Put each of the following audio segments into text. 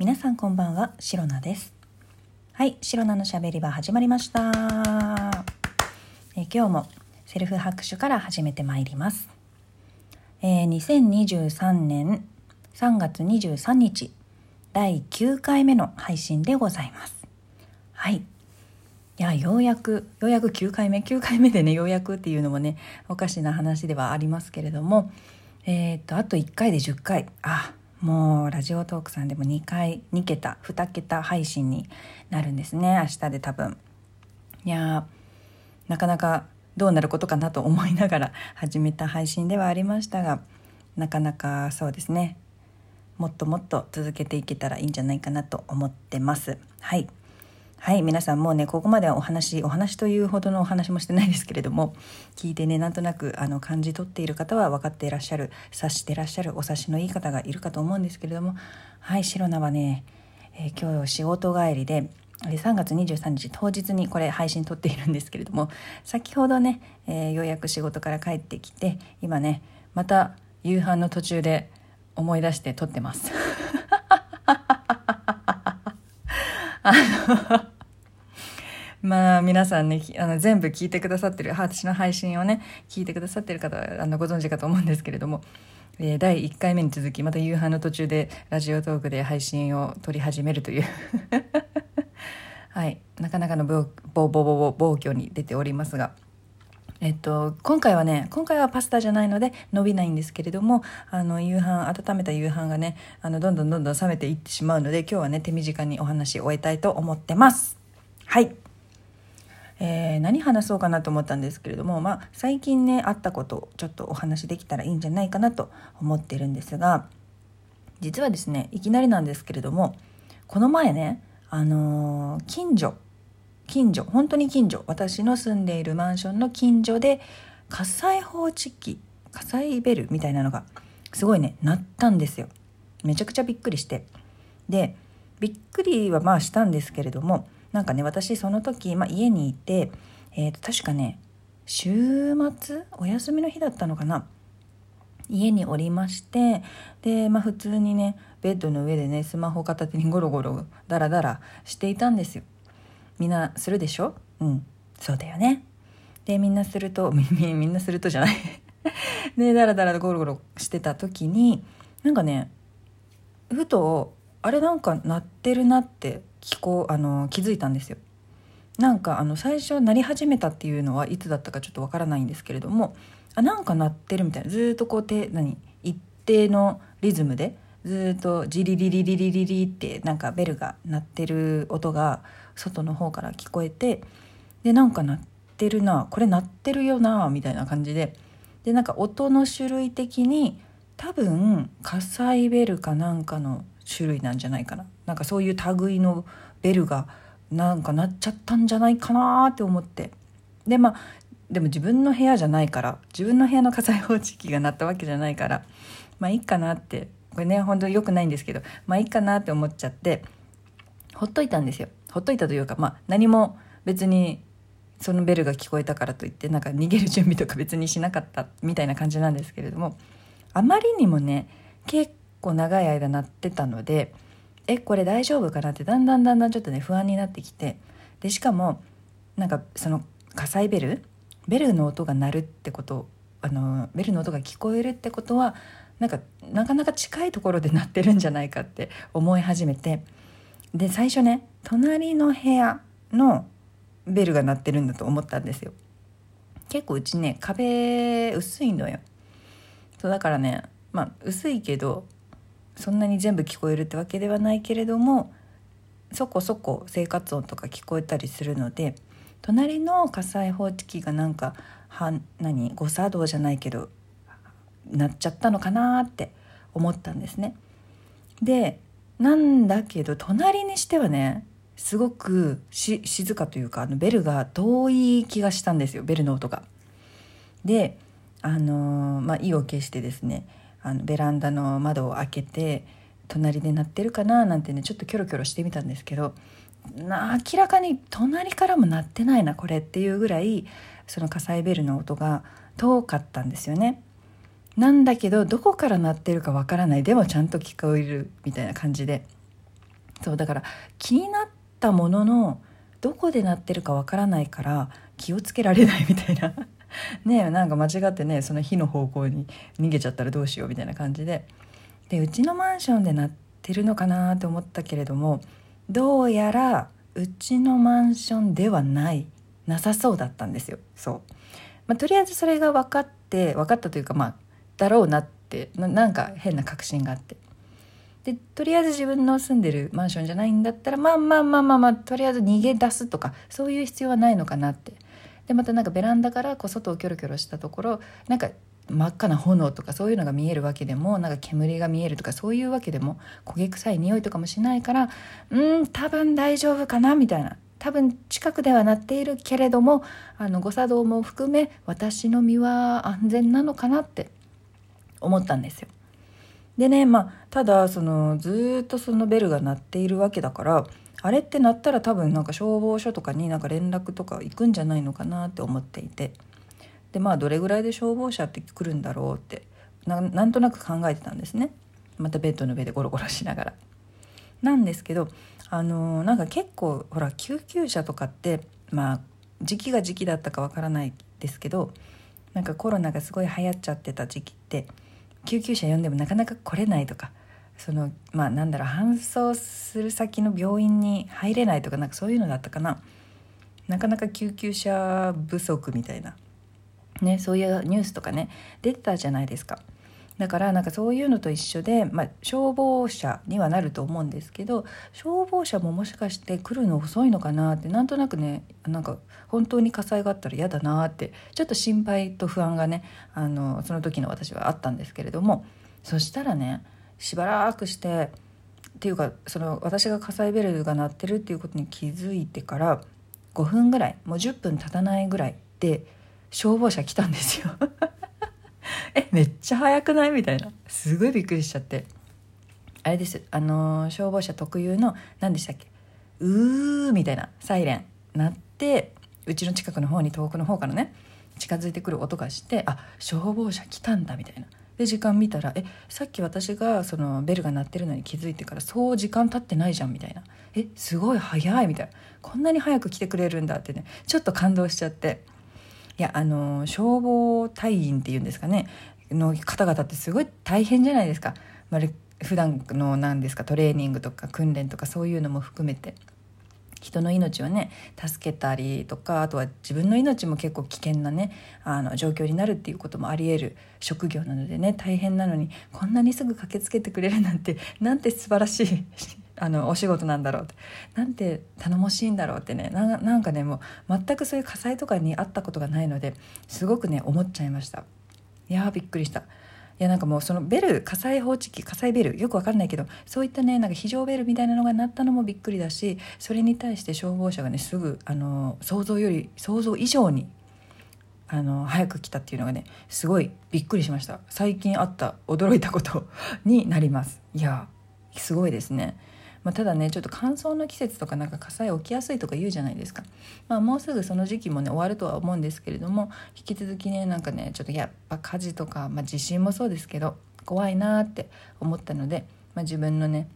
皆さんこんばんは、シロナです。はい、シロナのしゃべり場始まりました。今日もセルフ拍手から始めてまいります。2023年3月23日第9回目の配信でございます。はい、いやようやく9回目でね、ようやくっていうのもね、おかしな話ではありますけれども、あと1回で10回、もうラジオトークさんでも2桁2桁配信になるんですね、明日で多分。いやなかなかどうなることかなと思いながら始めた配信ではありましたが、なかなかそうですね、もっと続けていけたらいいんじゃないかなと思ってます。はい、皆さんもうね、ここまではお話というほどのお話もしてないですけれども、聞いてね、なんとなく感じ取っている方は分かっていらっしゃる、察していらっしゃる、お察しのいい方がいるかと思うんですけれども、はい、シロナはね、今日仕事帰りで3月23日当日にこれ配信撮っているんですけれども、先ほどね、ようやく仕事から帰ってきて、今ね、また夕飯の途中で思い出して撮ってますまあ皆さんね、全部聞いてくださってる、私の配信をね聞いてくださってる方はご存知かと思うんですけれども、第1回目に続き、また夕飯の途中でラジオトークで配信を撮り始めるというはい、なかなかの暴挙に出ておりますが、今回はパスタじゃないので伸びないんですけれども、温めた夕飯がね、どんどん冷めていってしまうので、今日はね手短にお話を終えたいと思ってます。はい、何話そうかなと思ったんですけれども、最近ねあったことをちょっとお話できたらいいんじゃないかなと思ってるんですが、実はですね、いきなりなんですけれども、この前ね、本当に近所、私の住んでいるマンションの近所で火災報知器、火災ベルみたいなのがすごいね鳴ったんですよ。めちゃくちゃびっくりして、でびっくりはしたんですけれども、なんかね、私その時、家にいて、確かね週末お休みの日だったのかな、家におりまして、で、普通にねベッドの上でねスマホ片手にゴロゴロダラダラしていたんですよ。みんなするでしょ？うん、そうだよね。で、みんなするとじゃないで、だらだらゴロゴロしてた時に、なんかね、ふとあれ、なんか鳴ってるなって気づいたんですよ。なんか最初鳴り始めたっていうのはいつだったかちょっとわからないんですけれども、なんか鳴ってるみたいな、ずっと一定のリズムでずっとジリリリリリリリって、なんかベルが鳴ってる音が外の方から聞こえて、でなんか鳴ってるな、これ鳴ってるよなみたいな感じで、でなんか音の種類的に多分火災ベルかなんかの種類なんじゃないかな、なんかそういう類のベルがなんか鳴っちゃったんじゃないかなって思って、ででも自分の部屋じゃないから、自分の部屋の火災報知器が鳴ったわけじゃないから、いいかなって、これね本当に良くないんですけど、いいかなって思っちゃってほっといたんですよ。ほっといたというか、何も別にそのベルが聞こえたからといってなんか逃げる準備とか別にしなかったみたいな感じなんですけれども、あまりにもね結構長い間鳴ってたので、これ大丈夫かなって、だんだんちょっとね不安になってきて、でしかもなんかその火災ベルの音が鳴るってこと、ベルの音が聞こえるってことは、なかなか近いところで鳴ってるんじゃないかって思い始めて、で最初ね隣の部屋のベルが鳴ってるんだと思ったんですよ。結構うちね壁薄いのよ。そうだからね、薄いけどそんなに全部聞こえるってわけではないけれども、そこそこ生活音とか聞こえたりするので、隣の火災報知器が誤作動じゃないけどなっちゃったのかなって思ったんですね。でなんだけど隣にしてはねすごく静かというか、ベルが遠い気がしたんですよ、ベルの音が。で意を決してですね、ベランダの窓を開けて隣で鳴ってるかななんてねちょっとキョロキョロしてみたんですけど、明らかに隣からも鳴ってないなこれっていうぐらい、その火災ベルの音が遠かったんですよね。なんだけどどこから鳴ってるかわからない、でもちゃんと聞こえるみたいな感じで、そうだから気になったもののどこで鳴ってるかわからないから気をつけられないみたいなねえ、なんか間違ってねその火の方向に逃げちゃったらどうしようみたいな感じで、でうちのマンションで鳴ってるのかなと思ったけれども、どうやらうちのマンションではなさそうだったんですよ。そう、とりあえずそれが分かったというか、だろうなってなんか変な確信があって、でとりあえず自分の住んでるマンションじゃないんだったらとりあえず逃げ出すとかそういう必要はないのかなって。でまたなんかベランダからこう外をキョロキョロしたところ、なんか真っ赤な炎とかそういうのが見えるわけでも、なんか煙が見えるとかそういうわけでも、焦げ臭い匂いとかもしないから、多分大丈夫かなみたいな、多分近くでは鳴っているけれども誤作動も含め私の身は安全なのかなって思ったんですよ。でね、ただずっとそのベルが鳴っているわけだから、あれって鳴ったら多分なんか消防署とかになんか連絡とか行くんじゃないのかなって思っていて、でどれぐらいで消防車って来るんだろうって なんとなく考えてたんですね。またベッドの上でゴロゴロしながらなんですけど、なんか結構ほら救急車とかって時期が時期だったかわからないですけど、なんかコロナがすごい流行っちゃってた時期って救急車呼んでもなかなか来れないとか、搬送する先の病院に入れないとか、なんかそういうのだったかな。なかなか救急車不足みたいなね、そういうニュースとかね出てたじゃないですか。だからなんかそういうのと一緒で、消防車にはなると思うんですけど、消防車ももしかして来るの遅いのかなって、なんとなくね、なんか本当に火災があったら嫌だなってちょっと心配と不安がねその時の私はあったんですけれども、そしたらねしばらくしてっていうか、私が火災ベルが鳴ってるっていうことに気づいてから5分ぐらい、もう10分経たないぐらいで消防車来たんですよめっちゃ早くないみたいな、すごいびっくりしちゃって、あれです消防車特有の何でしたっけ、うーみたいなサイレン鳴って、うちの近くの方に遠くの方からね近づいてくる音がして、あ、消防車来たんだみたいな。で時間見たらさっき私がベルが鳴ってるのに気づいてからそう時間経ってないじゃんみたいな、すごい早いみたいな、こんなに早く来てくれるんだってね、ちょっと感動しちゃって、いや消防隊員っていうんですかねの方々ってすごい大変じゃないですか、普段の何ですかトレーニングとか訓練とかそういうのも含めて、人の命をね助けたりとか、あとは自分の命も結構危険なね状況になるっていうこともありえる職業なのでね、大変なのにこんなにすぐ駆けつけてくれるなんて、なんて素晴らしいお仕事なんだろうって、なんて頼もしいんだろうってね、なんかねもう全くそういう火災とかにあったことがないので、すごくね思っちゃいました。いやーびっくりした。いやなんかもうベル、火災報知器、火災ベルよくわかんないけど、そういったねなんか非常ベルみたいなのが鳴ったのもびっくりだし、それに対して消防車がねすぐ想像以上に早く来たっていうのがねすごいびっくりしました。最近あった驚いたことになります。いやーすごいですね。ただねちょっと乾燥の季節とかなんか火災起きやすいとか言うじゃないですか。もうすぐその時期もね終わるとは思うんですけれども、引き続きねなんかねちょっとやっぱ火事とか、地震もそうですけど怖いなって思ったので、自分のね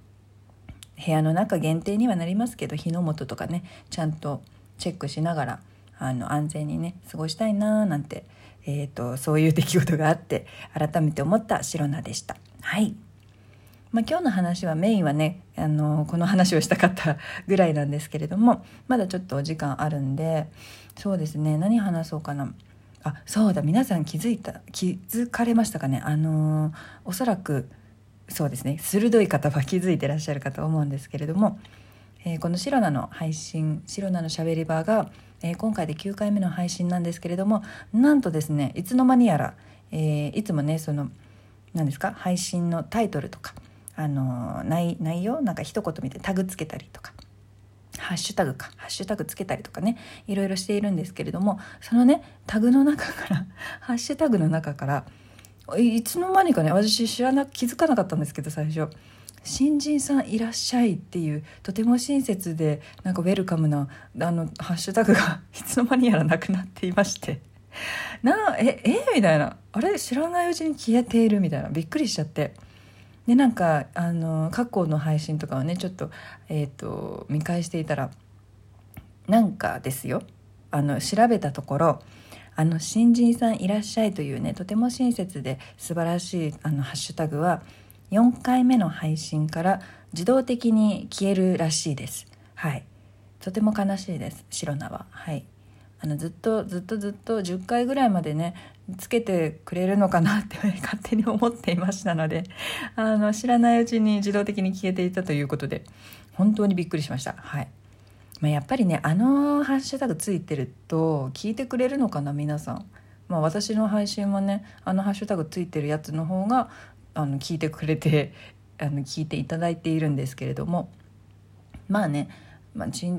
部屋の中限定にはなりますけど火の元とかねちゃんとチェックしながら安全にね過ごしたいななんて、そういう出来事があって改めて思ったシロナでした。はい、今日の話はメインはねこの話をしたかったぐらいなんですけれども、まだちょっとお時間あるんで、そうですね、何話そうかな。あ、そうだ、皆さん気づかれましたかね。おそらくそうですね、鋭い方は気づいてらっしゃるかと思うんですけれども、このシロナの配信、シロナのしゃべり場が、今回で9回目の配信なんですけれども、なんとですねいつの間にやら、いつもね何ですか配信のタイトルとか内容なんか一言みたいにタグつけたりとかハッシュタグつけたりとかねいろいろしているんですけれども、そのねタグの中からハッシュタグの中からいつの間にかね、私気づかなかったんですけど、最初新人さんいらっしゃいっていうとても親切でなんかウェルカムなハッシュタグがいつの間にやらなくなっていましてみたいな、あれ知らないうちに消えているみたいな、びっくりしちゃって、でなんか過去の配信とかをねちょっと、見返していたらなんかですよ調べたところ新人さんいらっしゃいというねとても親切で素晴らしいハッシュタグは4回目の配信から自動的に消えるらしいです。はい、とても悲しいです。シロナは、はい、ずっと10回ぐらいまでねつけてくれるのかなって勝手に思っていましたので知らないうちに自動的に消えていたということで本当にびっくりしました。はいまあ、やっぱりねハッシュタグついてると聞いてくれるのかな皆さん。まあ、私の配信もねハッシュタグついてるやつの方が聞いてくれて聞いていただいているんですけれどもまあね、まあ、新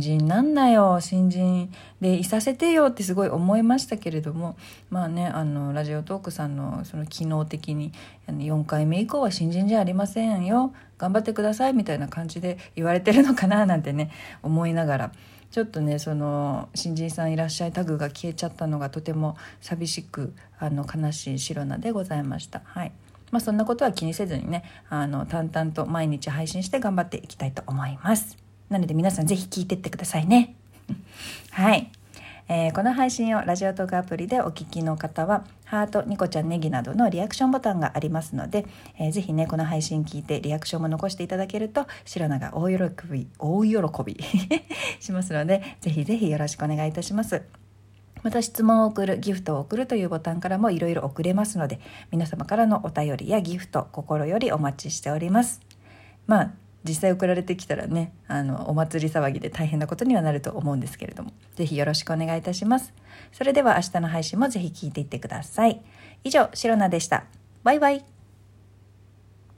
人なんだよ新人でいさせてよってすごい思いましたけれどもまあねラジオトークさんのその機能的に4回目以降は新人じゃありませんよ頑張ってくださいみたいな感じで言われてるのかななんてね思いながらちょっとねその新人さんいらっしゃいタグが消えちゃったのがとても寂しく悲しいシロナでございました。はいまあ、そんなことは気にせずにね淡々と毎日配信して頑張っていきたいと思います。なので皆さんぜひ聞いてってくださいねはい、この配信をラジオトークアプリでお聞きの方はハート、ニコちゃん、ネギなどのリアクションボタンがありますので、ぜひねこの配信聞いてリアクションも残していただけるとシロナが大喜びしますのでぜひぜひよろしくお願いいたします。また質問を送るギフトを送るというボタンからもいろいろ送れますので皆様からのお便りやギフト心よりお待ちしております。まあ実際送られてきたらねお祭り騒ぎで大変なことにはなると思うんですけれどもぜひよろしくお願いいたします。それでは明日の配信もぜひ聞いていってください。以上シロナでした。バイバイ。